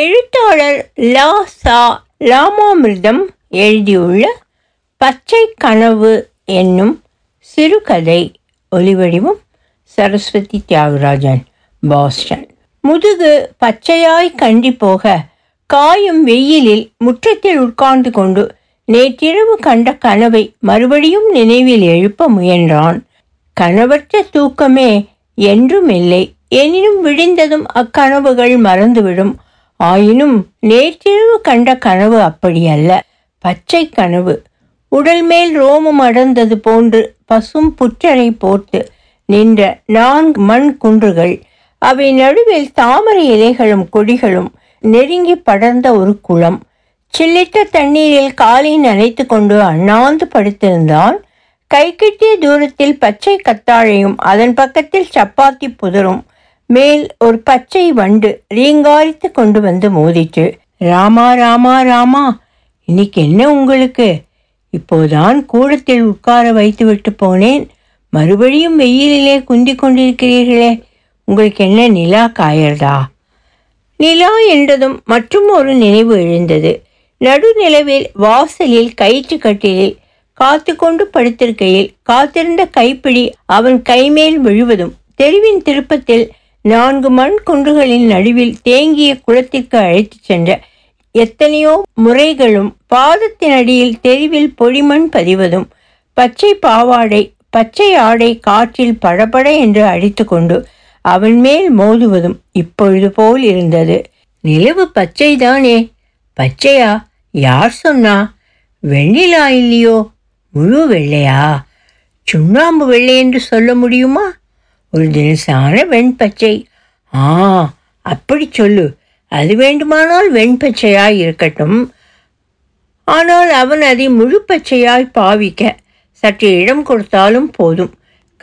எழுத்தாளர் லா.ச.ராமாமிர்தம் எழுதியுள்ள பச்சை கனவு என்னும் சிறுகதை. ஒலிவடிவும் சரஸ்வதி தியாகராஜன், பாஸ்டன். முதுகு பச்சையாய் கண்டி போக காயும் வெயிலில் முற்றத்தில் உட்கார்ந்து கொண்டு நேற்றிரவு கண்ட கனவை மறுபடியும் நினைவில் எழுப்ப முயன்றான். கனவற்ற தூக்கமே என்றும் இல்லை. எனினும் விடிந்ததும் அக்கனவுகள் மறந்துவிடும். ஆயினும் நேற்றிரவு கண்ட கனவு அப்படியல்ல, பச்சை கனவு. உடல் மேல் ரோமம் அடர்ந்தது போன்று பசும் புற்றரை போர்த்து நின்ற 4 மண் குன்றுகள், அவை நடுவில் தாமரை இலைகளும் கொடிகளும் நெருங்கி படர்ந்த ஒரு குளம். சில்லிட்ட தண்ணீரில் காலை நனைத்து கொண்டு அண்ணாந்து படுத்திருந்தான். கை கிட்டிய தூரத்தில் பச்சை கத்தாழையும் அதன் பக்கத்தில் சப்பாத்தி புதரும் மேல் ஒரு பச்சை வண்டு ரீங்காரித்து கொண்டு வந்து மோதிட்டு, "ராமா ராமா ராமா, இன்னைக்கு என்ன உங்களுக்கு? இப்போதான் கூடத்தில் உட்கார வைத்து விட்டு போனேன், மறுபடியும் வெயிலிலே குந்தி கொண்டிருக்கிறீர்களே, உங்களுக்கு என்ன நிலா காயறதா?" நிலா என்றதும் மற்றும் ஒரு நினைவு எழுந்தது. நடுநிலவில் வாசலில் கயிற்று கட்டிலில் காத்து கொண்டு படுத்திருக்கையில் காத்திருந்த கைப்பிடி அவன் கைமேல் விழுவதும், தெருவின் திருப்பத்தில் 4 மண் குன்றுகளின் நடுவில் தேங்கிய குளத்திற்கு அழைத்து சென்ற எத்தனையோ முறைகளும், பாதத்தின் அடியில் தெருவில் பொடிமண் பதிவதும், பச்சை பாவாடை பச்சை ஆடை காற்றில் படபட என்று அடித்து கொண்டு அவன் மேல் மோதுவதும் இப்பொழுது போல் இருந்தது. "நிலவு பச்சைதானே." "பச்சையா? யார் சொன்னா? வெண்ணிலா இல்லையோ? முழு வெள்ளையா? சுண்ணாம்பு வெள்ளை என்று சொல்ல முடியுமா? ஒரு தினசான வெண்பச்சை." "ஆ, அப்படி சொல்லு. அது வேண்டுமானால் வெண்பச்சையாய் இருக்கட்டும்." ஆனால் அவன் அதை முழு பச்சையாய் பாவிக்க சற்று இடம் கொடுத்தாலும் போதும்.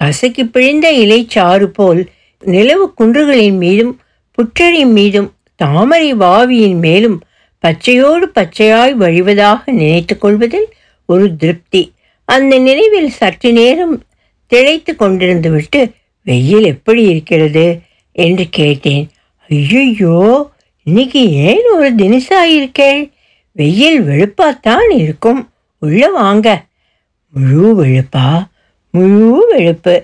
கசக்கி பிழிந்த இலைச்சாறு போல் நிலவு குன்றுகளின் மீதும் புற்றரின் மீதும் தாமரை வாவியின் மேலும் பச்சையோடு பச்சையாய் வழிவதாக நினைத்து கொள்வதில் ஒரு திருப்தி. அந்த நினைவில் சற்று நேரம் திளைத்து கொண்டிருந்து விட்டு, "வெயில் எப்படி இருக்கிறது?" என்று கேட்டேன். "ஐயோ, இன்னைக்கு ஏன் ஒரு தினசாயிருக்கே? வெயில் வெளுப்பாத்தான் இருக்கும். உள்ளே வாங்க." "முழு வெளுப்பா?" "முழு வெளுப்பு."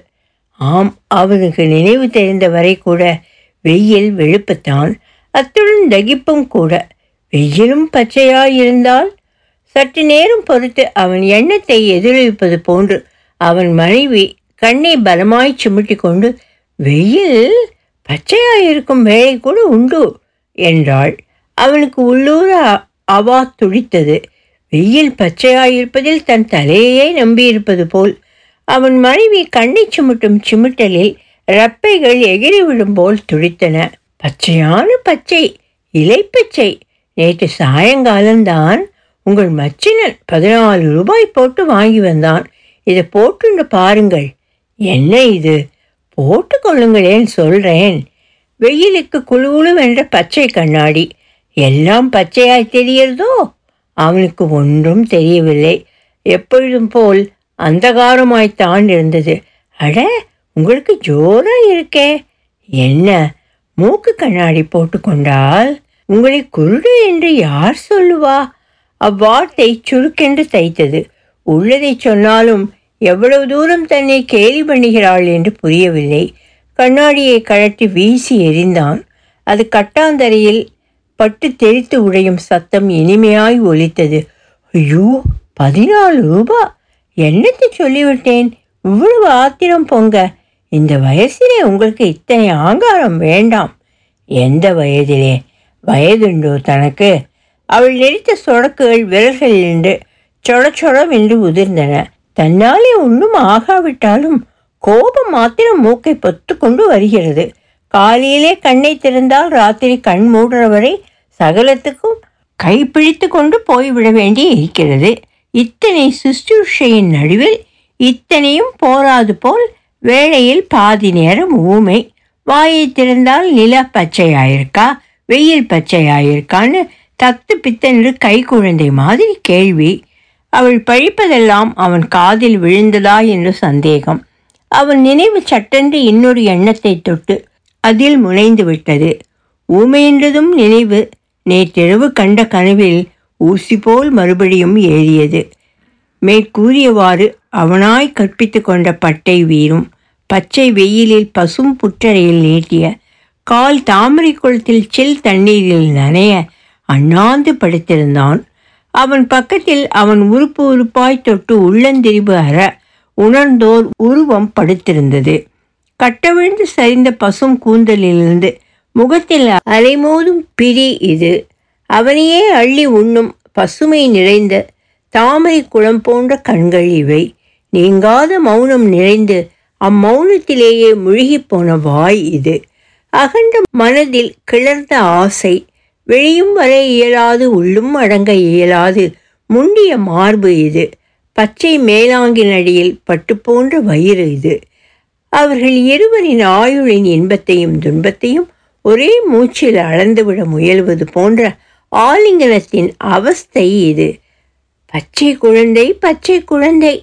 ஆம், அவனுக்கு நினைவு தெரிந்த வரை கூட வெயில் வெளுப்புத்தான், அத்துடன் தகிப்பும் கூட. வெயிலும் பச்சையாயிருந்தால்? சற்று நேரம் பொறுத்து அவன் எண்ணத்தை எதிரொலிப்பது போன்று அவன் மனைவி கண்ணை பலமாய் சுமிட்டி கொண்டு, "வெயில் பச்சையாயிருக்கும் வேலை கூட உண்டு" என்றாள். அவனுக்கு உள்ளூர அவா துடித்தது. வெயில் பச்சையாயிருப்பதில் தன் தலையே நம்பியிருப்பது போல். அவன் மனைவி கண்ணை சுமிட்டும் சிமிட்டலில் ரப்பைகள் எகிரிவிடும் போல் துடித்தன. "பச்சையான பச்சை, இலைப்பச்சை. நேற்று சாயங்காலம்தான் உங்கள் மச்சினன் 14 ரூபாய் போட்டு வாங்கி வந்தான். இதை போட்டுண்டு பாருங்கள்." "என்ன இது?" "போட்டுக்கொள்ளுங்களேன்னு சொல்கிறேன்." வெயிலுக்கு குழுகுழுவென்ற பச்சை கண்ணாடி. "எல்லாம் பச்சையாய் தெரிகிறதோ?" அவனுக்கு ஒன்றும் தெரியவில்லை. எப்பொழுதும் போல் அந்தகாரமாய்த்தான் இருந்தது. "அட, உங்களுக்கு ஜோராக இருக்கே." "என்ன?" "மூக்கு கண்ணாடி போட்டுக்கொண்டால் உங்களை குருடு என்று யார் சொல்லுவா?" அவ்வார்த்தை சுருக்கென்று தைத்தது. உள்ளதை சொன்னாலும் எவ்வளவு தூரம் தன்னை கேலி பண்ணுகிறாள் என்று புரியவில்லை. கண்ணாடியை கழற்றி வீசி எறிந்தான். அது கட்டாந்தரையில் பட்டு தெரித்து உடையும் சத்தம் இனிமையாய் ஒலித்தது. "ஐயோ, 14 ரூபா! என்னத்தை சொல்லிவிட்டேன்? இவ்வளவு ஆத்திரம் பொங்க? இந்த வயசிலே உங்களுக்கு இத்தனை ஆங்காரம் வேண்டாம்." "எந்த வயதிலே? வயதுண்டோ தனக்கு?" அவள் நெறித்த சொடக்குகள் விரல்கள் என்று சொடச்சொடவென்று உதிர்ந்தன. தன்னாலே ஒன்றும் ஆகாவிட்டாலும் கோபம் மாத்திரம் மூக்கை பொத்து கொண்டு வருகிறது. காலையிலே கண்ணை திறந்தால் ராத்திரி கண் மூடுற வரை சகலத்துக்கும் கைப்பிடித்து கொண்டு போய்விட வேண்டி இருக்கிறது. இத்தனை சுஷ்டூஷையின் நடுவில் இத்தனையும் போராது போல் வேளையில் பாதி நேரம் ஊமை. வாயை திறந்தால் நிலா பச்சையாயிருக்கா, வெயில் பச்சையாயிருக்கான்னு தத்து பித்தன்று கை குழந்தை மாதிரி கேள்வி. அவள் பழிப்பதெல்லாம் அவன் காதில் விழுந்ததா என்று சந்தேகம். அவன் நினைவு சட்டென்று இன்னொரு எண்ணத்தை தொட்டு அதில் முனைந்து விட்டது. ஊமையென்றதும் நினைவு, நேற்றிரவு கண்ட கனவில் ஊசி போல் மறுபடியும் ஏறியது. மேற்கூறியவாறு அவனாய் கற்பித்து கொண்ட பட்டை வீரும் பச்சை வெயிலில் பசும் புற்றரையில் நீட்டிய கால் தாமரை குளத்தில் சில் தண்ணீரில் நனைய அண்ணாந்து படுத்திருந்தான். அவன் பக்கத்தில் அவன் உறுப்பு உறுப்பாய் தொட்டு உள்ளந்திரிவு அற உணர்ந்தோர் உருவம் படுத்திருந்தது. கட்டவிழ்ந்து சரிந்த பசும் கூந்தலிலிருந்து முகத்தில் அலைமோதும் பிரி இது. அவனையே அள்ளி உண்ணும் பசுமை நிறைந்த தாமரை குளம் போன்ற கண்கள் இவை. நீங்காத மௌனம் நிறைந்து அம்மௌனத்திலேயே முழுகி போன வாய் இது. அகண்ட மனதில் கிளர்ந்த ஆசை, வெளியும் வர இயலாது உள்ளும் அடங்க இயலாது முண்டிய மார்பு இது. பச்சை மேலாங்கின் அடியில் பட்டு போன்ற வயிறு இது. அவர்கள் இருவரின் ஆயுளின் இன்பத்தையும் துன்பத்தையும் ஒரே மூச்சில் அளந்துவிட முயல்வது போன்ற ஆலிங்கனத்தின் அவஸ்தை இது. பச்சை குழந்தை, பச்சை குழந்தை.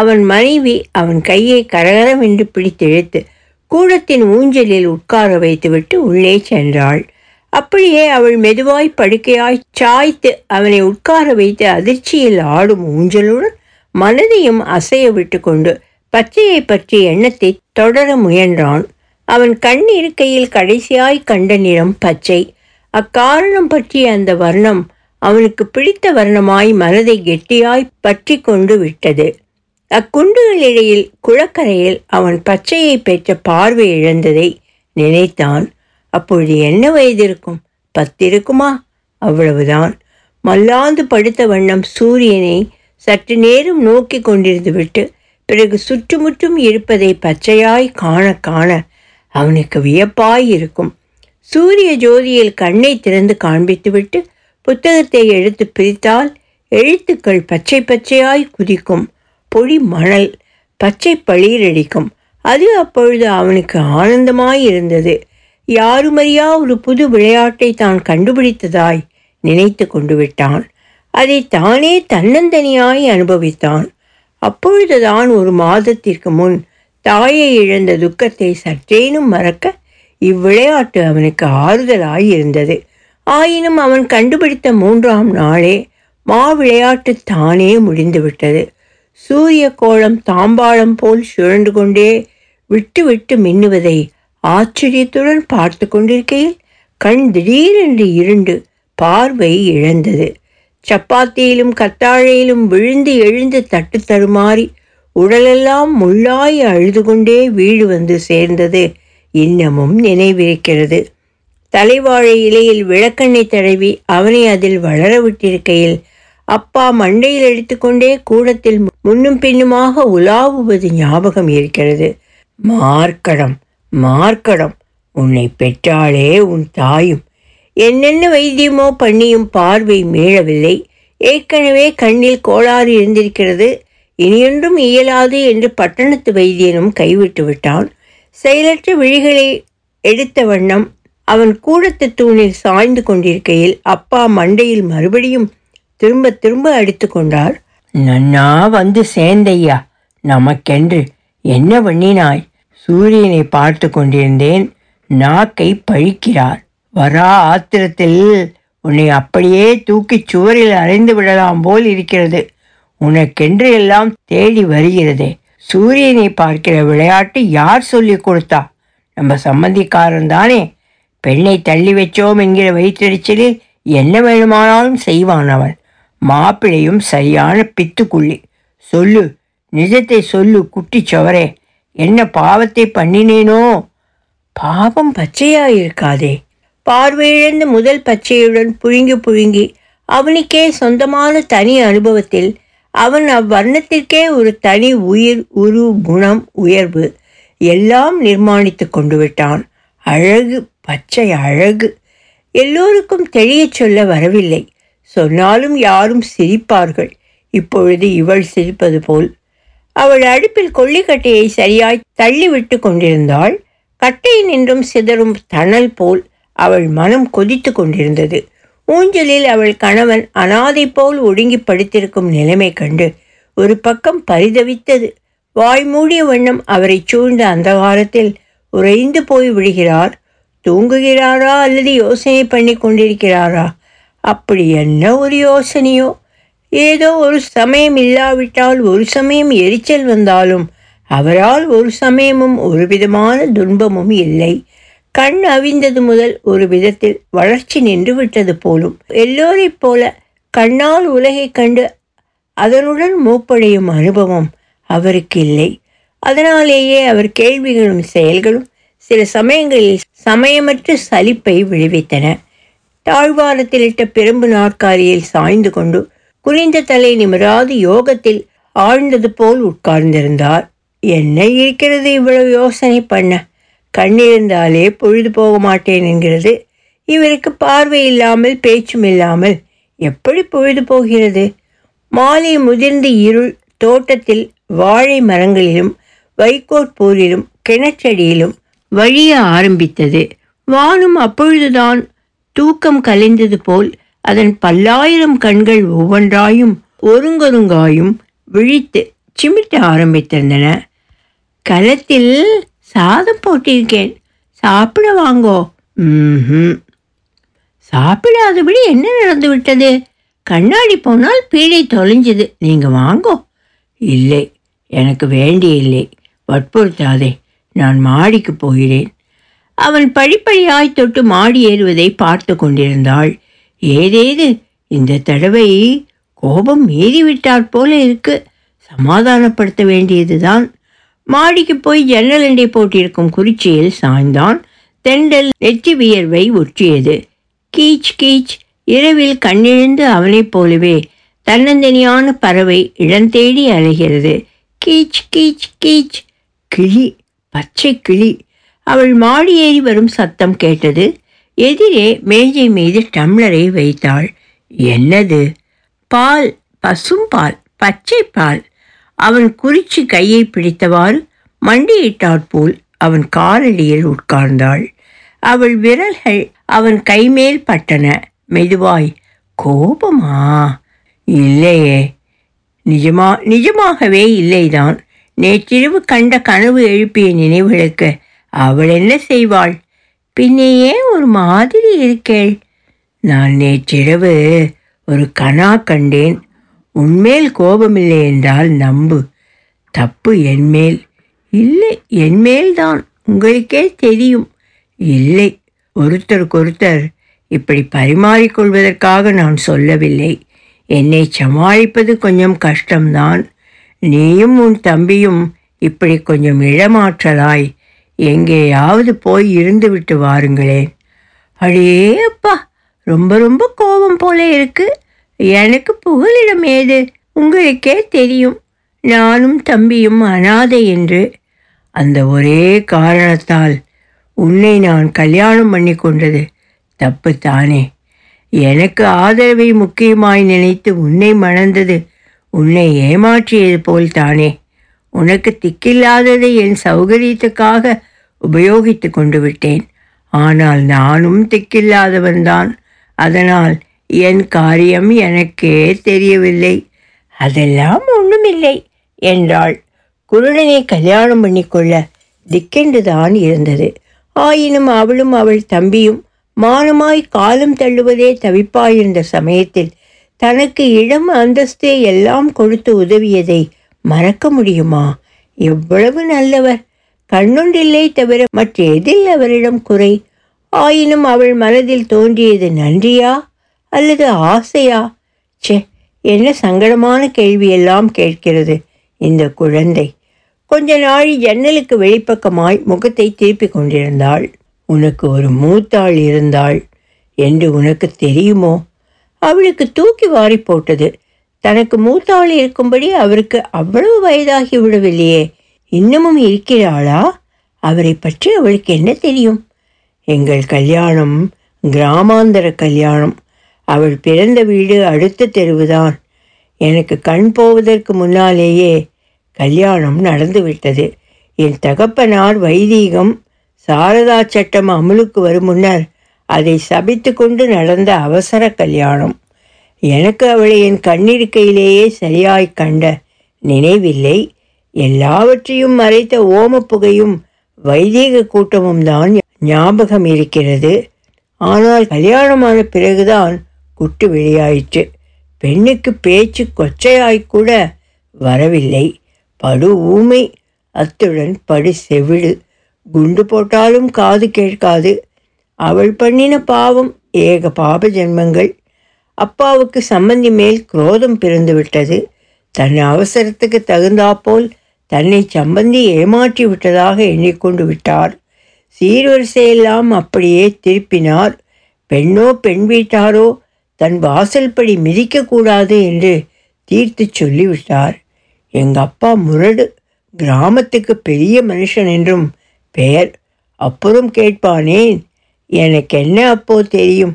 அவன் மனைவி அவன் கையை கரகரவென்று பிடித்தெழுத்து கூடத்தின் ஊஞ்சலில் உட்கார வைத்துவிட்டு உள்ளே சென்றாள். அப்படியே அவள் மெதுவாய் படுக்கையாய் சாய்த்து அவனை உட்கார வைத்து அதிர்ச்சியில் ஆடும் ஊஞ்சலுடன் மனதையும் அசைய விட்டு கொண்டு பச்சையை பற்றிய எண்ணத்தை தொடர முயன்றான். அவன் கண் இருக்கையில் கடைசியாய் கண்ட நிறம் பச்சை. அக்காரணம் பற்றிய அந்த வர்ணம் அவனுக்கு பிடித்த வர்ணமாய் மனதை கெட்டியாய் பற்றி கொண்டு விட்டது. அக்குண்டுகளிடையில் குளக்கரையில் அவன் பச்சையை பெற்ற பார்வை இழந்ததை நினைத்தான். அப்பொழுது என்ன வயது இருக்கும்? 10 இருக்குமா? அவ்வளவுதான். மல்லாந்து படுத்த வண்ணம் சூரியனை சற்று நேரம் நோக்கி கொண்டிருந்து விட்டு பிறகு சுற்றுமுற்றும் இருப்பதை பச்சையாய் காண காண அவனுக்கு வியப்பாய் இருக்கும். சூரிய ஜோதியில் கண்ணை திறந்து காண்பித்துவிட்டு புத்தகத்தை எடுத்து பிரித்தால் எழுத்துக்கள் பச்சை பச்சையாய் குதிக்கும். பொடி மணல் பச்சை பளிரடிக்கும். அது அப்பொழுது அவனுக்கு ஆனந்தமாயிருந்தது. யாருமறியா ஒரு புது விளையாட்டை தான் கண்டுபிடித்ததாய் நினைத்து கொண்டு விட்டான். அதை தானே தன்னந்தனியாய் அனுபவித்தான். அப்பொழுதுதான் ஒரு மாதத்திற்கு முன் தாயை இழந்த துக்கத்தை சற்றேனும் மறக்க இவ்விளையாட்டு அவனுக்கு ஆறுதலாய் இருந்தது. ஆயினும் அவன் கண்டுபிடித்த 3ஆம் நாளே மாவிளையாட்டு தானே முடிந்துவிட்டது. சூரிய கோளம் தாம்பாளம் போல் சுழன்று கொண்டே விட்டு விட்டு மின்னுவதை ஆச்சரியத்துடன் பார்த்து கொண்டிருக்கையில் கண் திடீரென்று இருண்டு பார்வை இழந்தது. சப்பாத்தியிலும் கத்தாழையிலும் விழுந்து எழுந்து தட்டு தடுமாறி உடலெல்லாம் முள்ளாய் அழுது கொண்டே வீடு வந்து சேர்ந்தது இன்னமும் நினைவிருக்கிறது. தலைவாழை இலையில் விளக்கெண்ணை தடவி அவனை அதில் வளர விட்டிருக்கையில் அப்பா மண்டையில் அடித்துக்கொண்டே கூடத்தில் முன்னும் பின்னுமாக உலாவுவது ஞாபகம் இருக்கிறது. மார்க்கடம், மார்க்கடம், உன்னை பெற்றாளே உன் தாயும். என்னென்ன வைத்தியமோ பண்ணியும் பார்வை மீளவில்லை. ஏற்கனவே கண்ணில் கோளாறு இருந்திருக்கிறது, இனியொன்றும் இயலாது என்று பட்டணத்து வைத்தியனும் கைவிட்டு விட்டான். செயலற்ற விழிகளை எடுத்த வண்ணம் அவன் கூடத்து தூணில் சாய்ந்து கொண்டிருக்கையில் அப்பா மண்டையில் மறுபடியும் திரும்ப திரும்ப அடித்து கொண்டார். நன்னா வந்து சேர்ந்தையா, நமக்கென்று என்ன பண்ணினாய்? சூரியனை பார்த்து கொண்டிருந்தேன். நாக்கை பழிக்கிறார். வரா ஆத்திரத்தில் உன்னை அப்படியே தூக்கிச் சுவரில் அறைந்து விடலாம் போல் இருக்கிறது. உனக்கென்று எல்லாம் தேடி வருகிறதே. சூரியனை பார்க்கிற விளையாட்டு யார் சொல்லி கொடுத்தா? நம்ம சம்மந்திக்காரன் தானே. பெண்ணை தள்ளி வச்சோம் என்கிற வயிற்றெரிச்சலில் என்ன வேணுமானாலும் செய்வான் அவன். மாப்பிள்ளையும் சரியான பித்துக்குள்ளி. சொல்லு, நிஜத்தை சொல்லு குட்டிச்சவரே, என்ன பாவத்தை பண்ணினேனோ? பாவம் பச்சையாயிருக்காதே. பார்வையிழந்த முதல் பச்சையுடன் புழுங்கி புழுங்கி அவனுக்கே சொந்தமான தனி அனுபவத்தில் அவன் அவ்வர்ணத்திற்கே ஒரு தனி உயிர், உரு, குணம், உயர்வு எல்லாம் நிர்மாணித்து கொண்டு விட்டான். அழகு, பச்சை அழகு. எல்லோருக்கும் தெளிய சொல்ல வரவில்லை. சொன்னாலும் யாரும் சிரிப்பார்கள். இப்பொழுது இவள் சிரிப்பது போல். அவள் அடுப்பில் கொல்லிக்கட்டையை சரியாய் தள்ளிவிட்டு கொண்டிருந்தாள். கட்டை நின்றும் சிதறும் தணல் போல் அவள் மனம் கொதித்து கொண்டிருந்தது. ஊஞ்சலில் அவள் கணவன் அனாதை போல் ஒடுங்கி படுத்திருக்கும் நிலைமை கண்டு ஒரு பக்கம் பரிதவித்தது. வாய் மூடிய வண்ணம் அவரை சூழ்ந்த அந்தகாரத்தில் உறைந்து போய் விடுகிறார். தூங்குகிறாரா அல்லது யோசனை பண்ணி கொண்டிருக்கிறாரா அப்படி என்ன ஒரு யோசனையோ? ஏதோ ஒரு சமயம் இல்லாவிட்டால் ஒரு சமயம் எரிச்சல் வந்தாலும் அவரால் ஒரு சமயமும் ஒரு விதமான துன்பமும் இல்லை. கண் அவிந்தது முதல் ஒரு விதத்தில் வளர்ச்சி நின்று விட்டது போலும். எல்லோரைப் போல கண்ணால் உலகை கண்டு அதனுடன் மூப்படையும் அனுபவம் அவருக்கு இல்லை. அதனாலேயே அவர் கேள்விகளும் செயல்களும் சில சமயங்களில் சமயமற்ற சலிப்பை விளைவித்தன. தாழ்வாரத்திலிட்ட பெரும்பு நாற்காலியில் சாய்ந்து கொண்டு குனிந்த தலை நிமிராது யோகத்தில் ஆழ்ந்தது போல் உட்கார்ந்திருந்தார். என்ன இருக்கிறது இவ்வளவு யோசனை பண்ண? கண்ணிருந்தாலே பொழுது போக மாட்டேன் என்கிறது இவருக்கு. பார்வை இல்லாமல் பேச்சும் இல்லாமல் எப்படி பொழுது போகிறது? மாலை முதிர்ந்த இருள் தோட்டத்தில் வாழை மரங்களிலும் வைக்கோற்பூரிலும் கிணற்றடியிலும் வழிய ஆரம்பித்தது. வானும் அப்பொழுதுதான் தூக்கம் கலைந்தது போல் அதன் பல்லாயிரம் கண்கள் ஒவ்வொன்றாயும் ஒருங்கொருங்காயும் விழித்து சிமிட்ட ஆரம்பித்திருந்தன. களத்தில் சாதம் போட்டிருக்கேன், சாப்பிட வாங்கோ. சாப்பிடாதபடி என்ன நடந்து விட்டது? கண்ணாடி போனால் பீடை தொலைஞ்சது, நீங்கள் வாங்கோ. இல்லை, எனக்கு வேண்டியில்லை, வற்புறுத்தாதே, நான் மாடிக்கு போகிறேன். அவன் படிப்படியாய் தொட்டு மாடி ஏறுவதை பார்த்து கொண்டிருந்தாள். ஏதேது, இந்த தடவை கோபம் மீறிவிட்டாற் போல இருக்கு, சமாதானப்படுத்த வேண்டியதுதான். மாடிக்கு போய் ஜன்னல் அண்டை போட்டிருக்கும் குறிச்சியில் சாய்ந்தான். தெண்டல் நெற்றி வியர்வை ஒற்றியது. கீச் கீச். இரவில் கண்ணெழுந்து அவனைப் போலவே தன்னந்தனியான பறவை இடம் தேடி அலைகிறது. கீச் கீச் கீச். கிளி, பச்சை கிளி. அவள் மாடியேறி வரும் சத்தம் கேட்டது. எதிரே மேஜை மீது டம்ளரை வைத்தாள். என்னது? பால், பசும்பால், பச்சை பால். அவன் குறிச்சி கையை பிடித்தவாறு மண்டியிட்டாற்போல் அவன் காலடியில் உட்கார்ந்தாள். அவள் விரல்கள் அவன் கைமேல் பட்டன. மெதுவாய். கோபமா? இல்லையே, நிஜமாகவே இல்லைதான். நேற்றிரவு கண்ட கனவு எழுப்பிய நினைவுகளுக்கு அவள் என்ன செய்வாள்? பின்னையே ஒரு மாதிரி இருக்கேள். நான் நேற்றிரவு ஒரு கனா கண்டேன். உன்மேல் கோபமில்லை என்றால் நம்பு. தப்பு என்மேல் இல்லை, என்மேல்தான். உங்களுக்கே தெரியும். இல்லை, ஒருத்தருக்கொருத்தர் இப்படி பரிமாறிக்கொள்வதற்காக நான் சொல்லவில்லை. என்னை சமாளிப்பது கொஞ்சம் கஷ்டம்தான். நீயும் உன் தம்பியும் இப்படி கொஞ்சம் இடமாற்றலாய் எங்கேயாவது போய் இருந்து விட்டு வாருங்களேன். அடே அப்பா, ரொம்ப ரொம்ப கோபம் போல இருக்கு. எனக்கு புகலிடம் ஏது? உங்களுக்கே தெரியும், நானும் தம்பியும் அனாதை என்று. அந்த ஒரே காரணத்தால் உன்னை நான் கல்யாணம் பண்ணி கொண்டது தப்பு தானே. எனக்கு ஆதரவை முக்கியமாய் நினைத்து உன்னை மணந்தது உன்னை ஏமாற்றியது போல் தானே. உனக்கு திக்கில்லாததை என் சௌகரியத்துக்காக உபயோகித்து கொண்டு விட்டேன். ஆனால் நானும் திக்கில்லாதவன்தான். அதனால் என் காரியம் எனக்கே தெரியவில்லை. அதெல்லாம் ஒன்றுமில்லை என்றாள். குருடனை கல்யாணம் பண்ணிக்கொள்ள திக்கென்றுதான் இருந்தது. ஆயினும் அவளும் அவள் தம்பியும் மானமாய் காலம் தள்ளுவதே தவிப்பாயிருந்த சமயத்தில் தனக்கு இடம் அந்தஸ்தே எல்லாம் கொடுத்து உதவியதை மறக்க முடியுமா? எவ்வளவு நல்லவர்! கண்ணொன்றில்லை தவிர மற்ற எதில் அவரிடம் குறை? ஆயினும் அவள் மனதில் தோன்றியது நன்றியா அல்லது ஆசையா? சே, என்ன சங்கடமான கேள்வியெல்லாம் கேட்கிறது இந்த குழந்தை. கொஞ்ச நாள் ஜன்னலுக்கு வெளிப்பக்கமாய் முகத்தை திருப்பி கொண்டிருந்தாள். உனக்கு ஒரு மூத்தாள் இருந்தாள் என்று உனக்கு தெரியுமோ? அவளுக்கு தூக்கி வாரி போட்டது. தனக்கு மூத்தாள் இருக்கும்படி அவருக்கு அவ்வளவு வயதாகி விடவில்லையே, இன்னமும் இருக்கிறாளா? அவரை பற்றி அவளுக்கு என்ன தெரியும்? எங்கள் கல்யாணம் கிராமாந்தர கல்யாணம். அவள் பிறந்த வீடு அடுத்த தெருவுதான். எனக்கு கண் போவதற்கு முன்னாலேயே கல்யாணம் நடந்துவிட்டது. என் தகப்பனார் வைதீகம் சாரதா சட்டம் அமலுக்கு வரும் முன்னர் அதை சபித்து கொண்டு நடந்த அவசர கல்யாணம். எனக்கு அவளை என் கண்ணிருக்கையிலேயே சரியாய் கண்ட நினைவில்லை. எல்லாவற்றையும் மறைத்த ஓமப்புகையும் வைதீக கூட்டமும் தான் ஞாபகம் இருக்கிறது. ஆனால் கல்யாணமான பிறகுதான் குட்டு விழியாயிற்று. பெண்ணுக்கு பேச்சு கொச்சையாய்க்கூட வரவில்லை. படு ஊமை, அத்துடன் படு செவிடு. குண்டு போட்டாலும் காது கேட்காது. அவள் பண்ணின பாவம் ஏக பாப ஜென்மங்கள். அப்பாவுக்கு சம்பந்தி மேல் குரோதம் பிறந்துவிட்டது. தன் அவசரத்துக்கு தகுந்தாப்போல் தன்னை சம்பந்தி ஏமாற்றி விட்டதாக எண்ணிக்கொண்டு விட்டார். சீர்வரிசையெல்லாம் அப்படியே திருப்பினார். பெண்ணோ பெண் வீட்டாரோ தன் வாசல்படி மிதிக்கக்கூடாது என்று தீர்த்து சொல்லிவிட்டார். எங்கள் அப்பா முரடு, கிராமத்துக்கு பெரிய மனுஷன் என்றும் பெயர். அப்புறம் கேட்பானேன். எனக்கு என்ன அப்போ தெரியும்?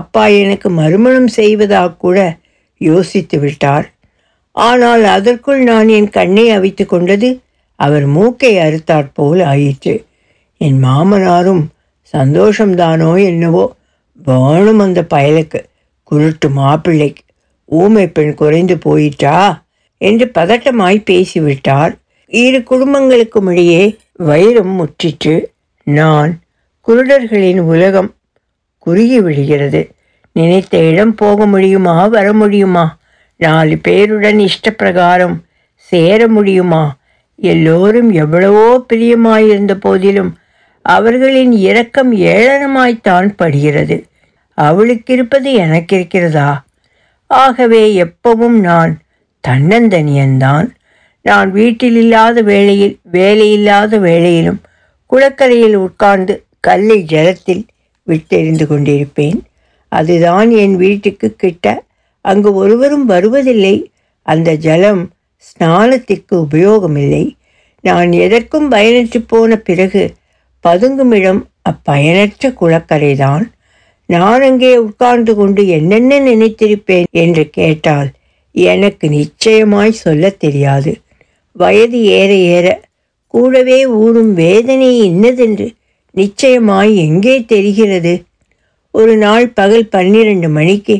அப்பா எனக்கு மறுமணம் செய்வதாக கூட யோசித்து விட்டார். ஆனால் அதற்குள் நான் என் கண்ணை அவித்து கொண்டது அவர் மூக்கை அறுத்தாற்போல் ஆயிற்று. என் மாமனாரும் சந்தோஷம்தானோ என்னவோ. வேணும் அந்த பயலுக்கு, குருட்டு மாப்பிள்ளைக்கு. ஊமை பெண் குறைந்து போயிட்டா என்று பதட்டமாய் பேசிவிட்டார். இரு குடும்பங்களுக்கும் இடையே வைரம் முற்றிற்று. நான் குருடர்களின் உலகம் குறுகி விடுகிறது. நினைத்த இடம் போக முடியுமா, வர முடியுமா, 4 பேருடன் இஷ்டப்பிரகாரம் சேர முடியுமா? எல்லோரும் எவ்வளவோ பிரியமாயிருந்த போதிலும் அவர்களின் இரக்கம் ஏளனமாய்த்தான் படுகிறது. அவளுக்கு இருப்பது எனக்கு இருக்கிறதா? ஆகவே எப்பவும் நான் தன்னந்தனியன்தான். நான் வீட்டில் இல்லாத வேளையில், வேலையில்லாத வேளையிலும் குளக்கரையில் உட்கார்ந்து கல்லை ஜலத்தில் விட்டெறிந்து கொண்டிருப்பேன். அதுதான் என் வீட்டுக்கு கிட்ட. அங்கு ஒருவரும் வருவதில்லை. அந்த ஜலம் ஸ்நானத்திற்கு உபயோகமில்லை. நான் எதற்கும் பயனற்று போன பிறகு பதுங்குமிடம் அப்பயனற்ற குளக்கரைதான். நான் அங்கே உட்கார்ந்து கொண்டு என்னென்ன நினைத்திருப்பேன் என்று கேட்டால் எனக்கு நிச்சயமாய் சொல்ல தெரியாது. வயது ஏற ஏற கூடவே ஊறும் வேதனை இன்னதென்று நிச்சயமாய் எங்கே தெரிகிறது? ஒரு நாள் பகல் 12 மணிக்கு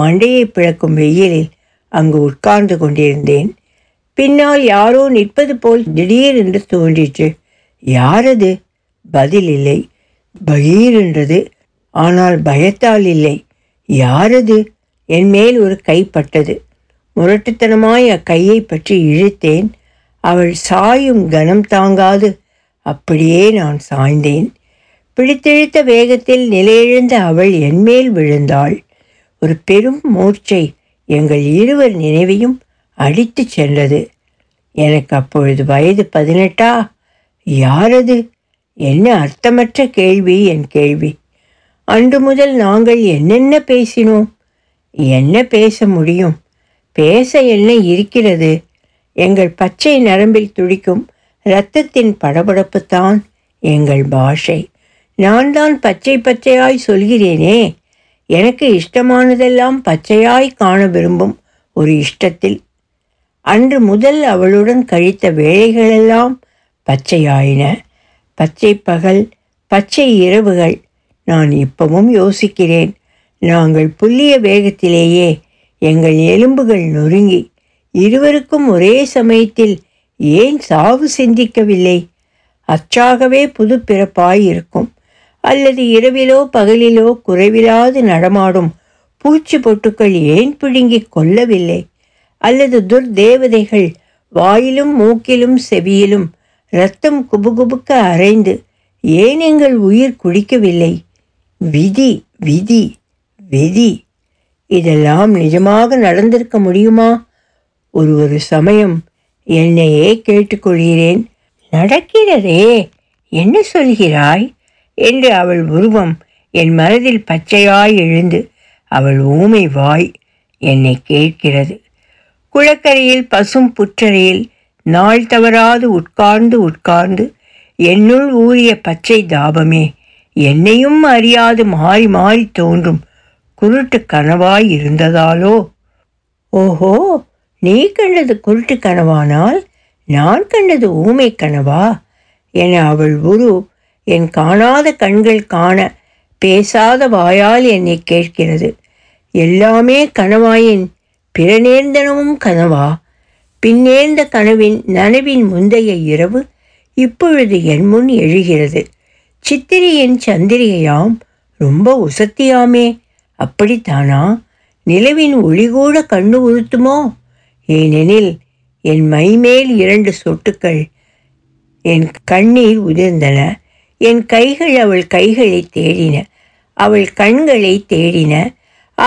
மண்டையை பிளக்கும் வெயிலில் அங்கு உட்கார்ந்து கொண்டிருந்தேன். பின்னால் யாரோ நிற்பது போல் திடீரென்று தோன்றிற்று. யாரது? பதில் இல்லை. பகீரென்றது, ஆனால் பயத்தால் இல்லை. யாரது? என் மேல் ஒரு கைப்பட்டது. முரட்டுத்தனமாய் அக்கையை பற்றி இழுத்தேன். அவள் சாயும் கனம் தாங்காது அப்படியே நான் சாய்ந்தேன். பிடித்தெழுத்த வேகத்தில் நிலையிழந்த அவள் என்மேல் விழுந்தாள். ஒரு பெரும் மூர்ச்சை எங்கள் இருவர் நினைவையும் அடித்து சென்றது. எனக்கு அப்பொழுது வயது 18. யாரது? என்ன அர்த்தமற்ற கேள்வி என் கேள்வி. அன்று முதல் நாங்கள் என்னென்ன பேசினோம்? என்ன பேச முடியும்? பேச என்ன இருக்கிறது? எங்கள் பச்சை நரம்பில் துடிக்கும் இரத்தத்தின் படபடப்புத்தான் எங்கள் பாஷை. நான் தான் பச்சை பச்சையாய் சொல்கிறேனே. எனக்கு இஷ்டமானதெல்லாம் பச்சையாய் காண விரும்பும் ஒரு இஷ்டத்தில் அன்று முதல் அவளுடன் கழித்த வேளைகளெல்லாம் பச்சையாயின. பச்சை பகல், பச்சை இரவுகள். நான் இப்பவும் யோசிக்கிறேன். நாங்கள் புல்லிய வேகத்திலேயே எங்கள் எலும்புகள் நொறுங்கி இருவருக்கும் ஒரே சமயத்தில் ஏன் சாவு சிந்திக்கவில்லை? அச்சாகவே புது பிறப்பாயிருக்கும். அல்லது இரவிலோ பகலிலோ குறைவிலாது நடமாடும் பூச்சி பொட்டுக்கள் ஏன் பிடுங்கி கொள்ளவில்லை? அல்லது துர்தேவதைகள் வாயிலும் மூக்கிலும் செவியிலும் இரத்தம் குபுகுபுக்க அரைந்து ஏன் எங்கள் உயிர் குடிக்கவில்லை? விதி, விதி, விதி. இதெல்லாம் நிஜமாக நடந்திருக்க முடியுமா? ஒரு சமயம் என்னையே கேட்டுக்கொள்கிறேன். நடக்கிறதே, என்ன சொல்கிறாய் என்று அவள் உருவம் என் மனதில் பச்சையாய் எழுந்து அவள் ஊமை வாய் என்னை கேட்கிறது. குளக்கரையில் பசும் புற்றரையில் நாள் தவறாது உட்கார்ந்து உட்கார்ந்து என்னுள் ஊறிய பச்சை தாபமே என்னையும் அறியாது மாறி மாறி தோன்றும் குருட்டு கனவாய் இருந்ததாலோ? ஓஹோ, நீ கண்டது குருட்டு கனவானால் நான் கண்டது ஊமை கனவா என அவள் உரு என் காணாத கண்கள் காண, பேசாத வாயால் என்னை கேட்கிறது. எல்லாமே கனவாயின் பிறநேர்ந்தனவும் கனவா? பின்னேர்ந்த கனவின் நனவின் முந்தைய இரவு இப்பொழுது என் முன் எழுகிறது. சித்திரையின் சந்திரிகையாம், ரொம்ப உசத்தியாமே. அப்படித்தானா? நிலவின் ஒளிகூட கண்ணு உறுத்துமோ? ஏனெனில் என் மைமேல் 2 சொட்டுக்கள் என் கண்ணீர் உதிர்ந்தன. என் கைகள் அவள் கைகளை தேடின, அவள் கண்களை தேடின.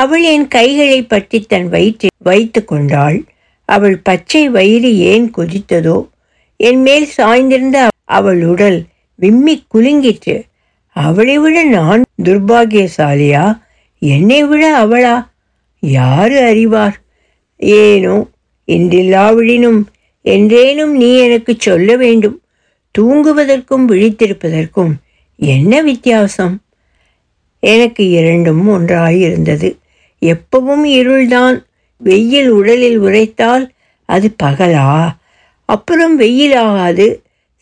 அவள் என் கைகளை பற்றி தன் வயிற்றை வைத்து கொண்டாள். அவள் பச்சை வயிறு ஏன் கொதித்ததோ? என் மேல் சாய்ந்திருந்த அவள் உடல் விம்மி குலுங்கிற்று. அவளை விட நான் துர்பாகியசாலியா? என்னை விட அவளா? யாரு அறிவார்? ஏனோ என்றில்லாவிடினும் என்றேனும் நீ எனக்கு சொல்ல வேண்டும். தூங்குவதற்கும் விழித்திருப்பதற்கும் என்ன வித்தியாசம்? எனக்கு 2ம் ஒன்றாயிருந்தது. எப்பவும் இருள்தான். வெயில் உடலில் உரைத்தால் அது பகலா? அப்புறம் வெயிலாகாது.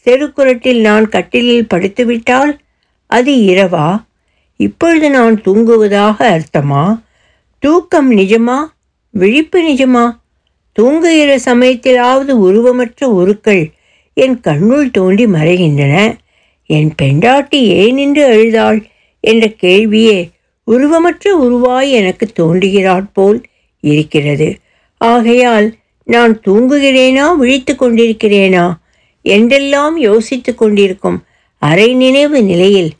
செருக்குரட்டில் நான் கட்டிலில் படுத்துவிட்டால் அது இரவா? இப்பொழுது நான் தூங்குவதாக அர்த்தமா? தூக்கம் நிஜமா? விழிப்பு நிஜமா? தூங்குகிற சமயத்திலாவது உருவமற்ற உருக்கள் என் கண்ணுள் தோண்டி மறைகின்றன. என் பெண்டாட்டி ஏன் நின்று அழுதாள் என்ற கேள்வியே உருவமற்ற உருவாய் எனக்கு தோன்றுகிறாற்போல் இருக்கிறது. ஆகையால் நான் தூங்குகிறேனா விழித்து கொண்டிருக்கிறேனா என்றெல்லாம் யோசித்து கொண்டிருக்கும் அரை நினைவு நிலையில்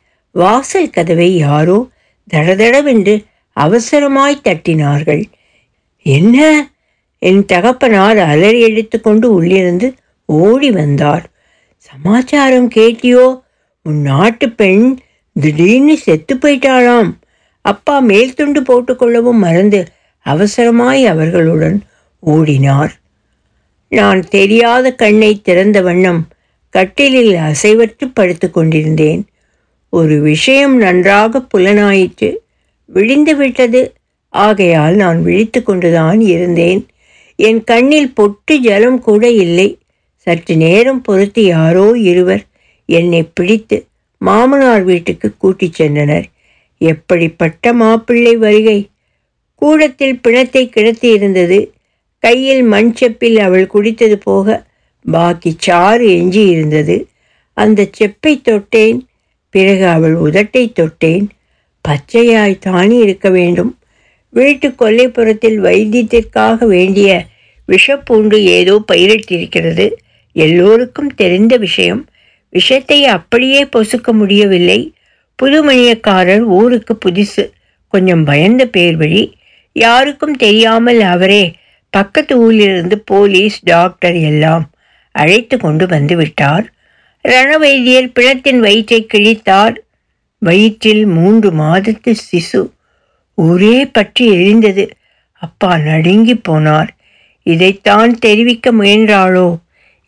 வாசல் கதவை யாரோ தடதடவென்று அவசரமாய் தட்டினார்கள். என்ன? என் தகப்பனார் அலறி எடுத்து கொண்டு உள்ளிருந்து ஓடி வந்தார். சமாச்சாரம் கேட்டியோ? உன் நாட்டு பெண் திடீர்னு செத்து போயிட்டாளாம். அப்பா மேல் துண்டு போட்டுக்கொள்ளவும் மறந்து அவசரமாய் அவர்களுடன் ஓடினார். நான் தெரியாத கண்ணை திறந்த வண்ணம் கட்டிலில் அசைவற்று படுத்து கொண்டிருந்தேன். ஒரு விஷயம் நன்றாக புலனாயிற்று. விழிந்து விட்டது. ஆகையால் நான் விழித்து கொண்டுதான் இருந்தேன். என் கண்ணில் பொட்டு ஜலம் கூட இல்லை. சற்று நேரம் பொறுத்து யாரோ இருவர் என்னை பிடித்து மாமனார் வீட்டுக்கு கூட்டிச் சென்றனர். எப்படிப்பட்ட மாப்பிள்ளை வருகை! கூடத்தில் பிணத்தை கிடத்தி இருந்தது. கையில் மண் செப்பில் அவள் குடித்தது போக பாக்கி சாறு எஞ்சி இருந்தது. அந்த செப்பை தொட்டேன். பிறகு அவள் உதட்டை தொட்டேன். பச்சையாய்த்தானே இருக்க வேண்டும். வீட்டு கொல்லைப்புறத்தில் வைத்தியத்திற்காக வேண்டிய விஷப்பூண்டு ஏதோ பயிரிட்டிருக்கிறது. எல்லோருக்கும் தெரிந்த விஷயம். விஷத்தை அப்படியே பொசுக்க முடியவில்லை. புதுமணியக்காரர் ஊருக்கு புதுசு. கொஞ்சம் பயந்த பேர் வழி. யாருக்கும் தெரியாமல் அவரே பக்கத்து ஊரிலிருந்து போலீஸ் டாக்டர் எல்லாம் அழைத்து கொண்டு வந்து விட்டார். ரணவைத்தியர் பிணத்தின் வயிற்றை கிழித்தார். வயிற்றில் 3 மாதத்து சிசு ஒரே பற்றி எரிந்தது. அப்பா நடுங்கி போனார். இதைத்தான் தெரிவிக்க முயன்றாளோ?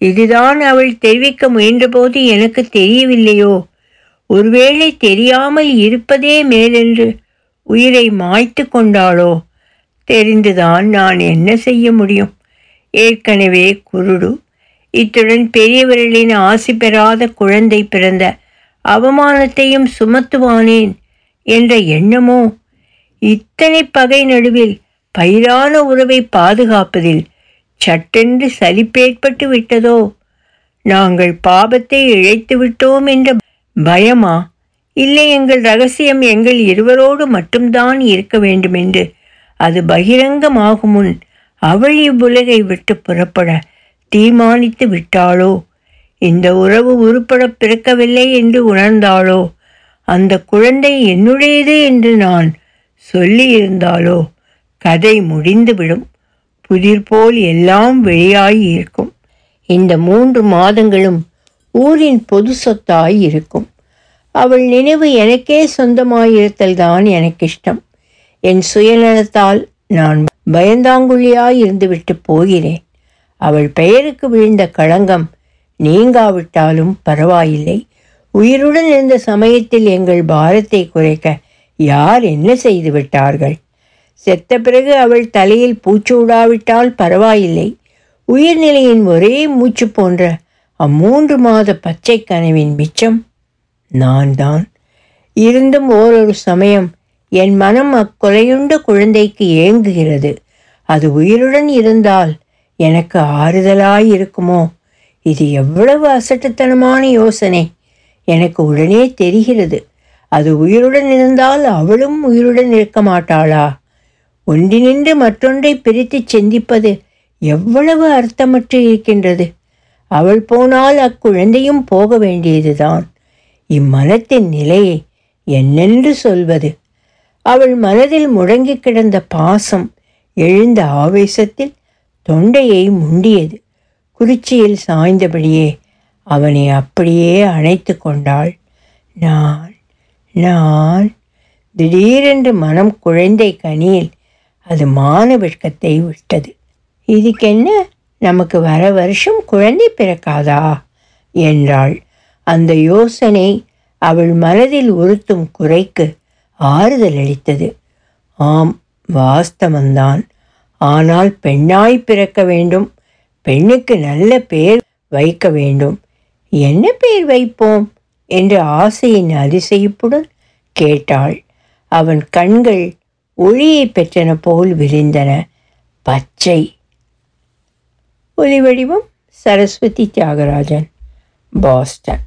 இதுதான் அவள் தெரிவிக்க முயன்றபோது எனக்கு தெரியவில்லையோ? ஒருவேளை தெரியாமல் இருப்பதே மேலென்று உயிரை மாய்த்து கொண்டாளோ? தெரிந்துதான் நான் என்ன செய்ய முடியும்? ஏற்கனவே குருடு. இத்துடன் பெரியவர்களின் ஆசி பெறாத குழந்தை பிறந்த அவமானத்தையும் சுமத்துவானேன் என்ற எண்ணமோ? இத்தனை பகை நடுவில் பயிரான உறவை பாதுகாப்பதில் சட்டென்று சலிப்பேற்பட்டு விட்டதோ? நாங்கள் பாபத்தை இழைத்து விட்டோம் என்ற பயமா? இல்லை எங்கள் ரகசியம் எங்கள் இருவரோடு மட்டும்தான் இருக்க வேண்டுமென்று அது பகிரங்கமாகும் முன் அவள் இவ்வுலகை விட்டு புறப்பட தீர்மானித்து விட்டாளோ? இந்த உறவு உருப்பட பிறக்கவில்லை என்று உணர்ந்தாளோ? அந்த குழந்தை என்னுடையது என்று நான் சொல்லியிருந்தாலோ? கதை முடிந்துவிடும். புதிர் போல் எல்லாம் வெளியாய் இருக்கும். இந்த 3 மாதங்களும் ஊரின் பொது சொத்தாய் இருக்கும். அவள் நினைவு எனக்கே சொந்தமாயிருத்தல்தான் எனக்கிஷ்டம். என் சுயநலத்தால் நான் பயந்தாங்குழியாய் இருந்துவிட்டு போகிறேன். அவள் பெயருக்கு விழுந்த களங்கம் நீங்காவிட்டாலும் பரவாயில்லை. உயிருடன் இருந்த சமயத்தில் எங்கள் பாரத்தை குறைக்க யார் என்ன செய்து விட்டார்கள்? செத்த பிறகு அவள் தலையில் பூச்சூடாவிட்டால் பரவாயில்லை. உயிர்நிலையின் ஒரே மூச்சு போன்ற 3 மாத பச்சை கனவின் மிச்சம் நான் தான். இருந்தும் ஓரொரு சமயம் என் மனம் அக்கொலையுண்ட குழந்தைக்கு ஏங்குகிறது. அது உயிருடன் இருந்தால் எனக்கு ஆறுதலாயிருக்குமோ? இது எவ்வளவு அசட்டுத்தனமான யோசனை! எனக்கு உடனே தெரிகிறது. அது உயிருடன் இருந்தால் அவளும் உயிருடன் இருக்க மாட்டாளா? ஒன்றினின்று மற்றொன்றை பிரித்து சிந்திப்பது எவ்வளவு அர்த்தமற்று இருக்கின்றது. அவள் போனால் அக்குழந்தையும் போக வேண்டியதுதான். இம்மனத்தின் நிலையை என்னென்று சொல்வது? அவள் மனதில் முடங்கி கிடந்த பாசம் எழுந்த ஆவேசத்தில் தொண்டையை முண்டியது. குறிச்சியில் சாய்ந்தபடியே அவனை அப்படியே அணைத்து கொண்டாள். நான் நான் திடீரென்று மனம் குழந்தை கனியில் அது மான வெட்கத்தை விட்டது. இதுக்கென்ன, நமக்கு வர வருஷம் குழந்தை பிறக்காதா என்றாள். அந்த யோசனை அவள் மனதில் உறுத்தும் குறைக்கு ஆறுதல் அளித்தது. ஆம், வாஸ்தவந்தான். ஆனால் பெண்ணாய் பிறக்க வேண்டும், பெண்ணுக்கு நல்ல பேர் வைக்க வேண்டும். என்ன பேர் வைப்போம் என்று ஆசையின் அதிசயிப்புடன் கேட்டாள். அவன் கண்கள் ஒளியை பெற்றன போல் விரிந்தன. பச்சை. ஒலி வடிவம் சரஸ்வதி தியாகராஜன், பாஸ்டன்.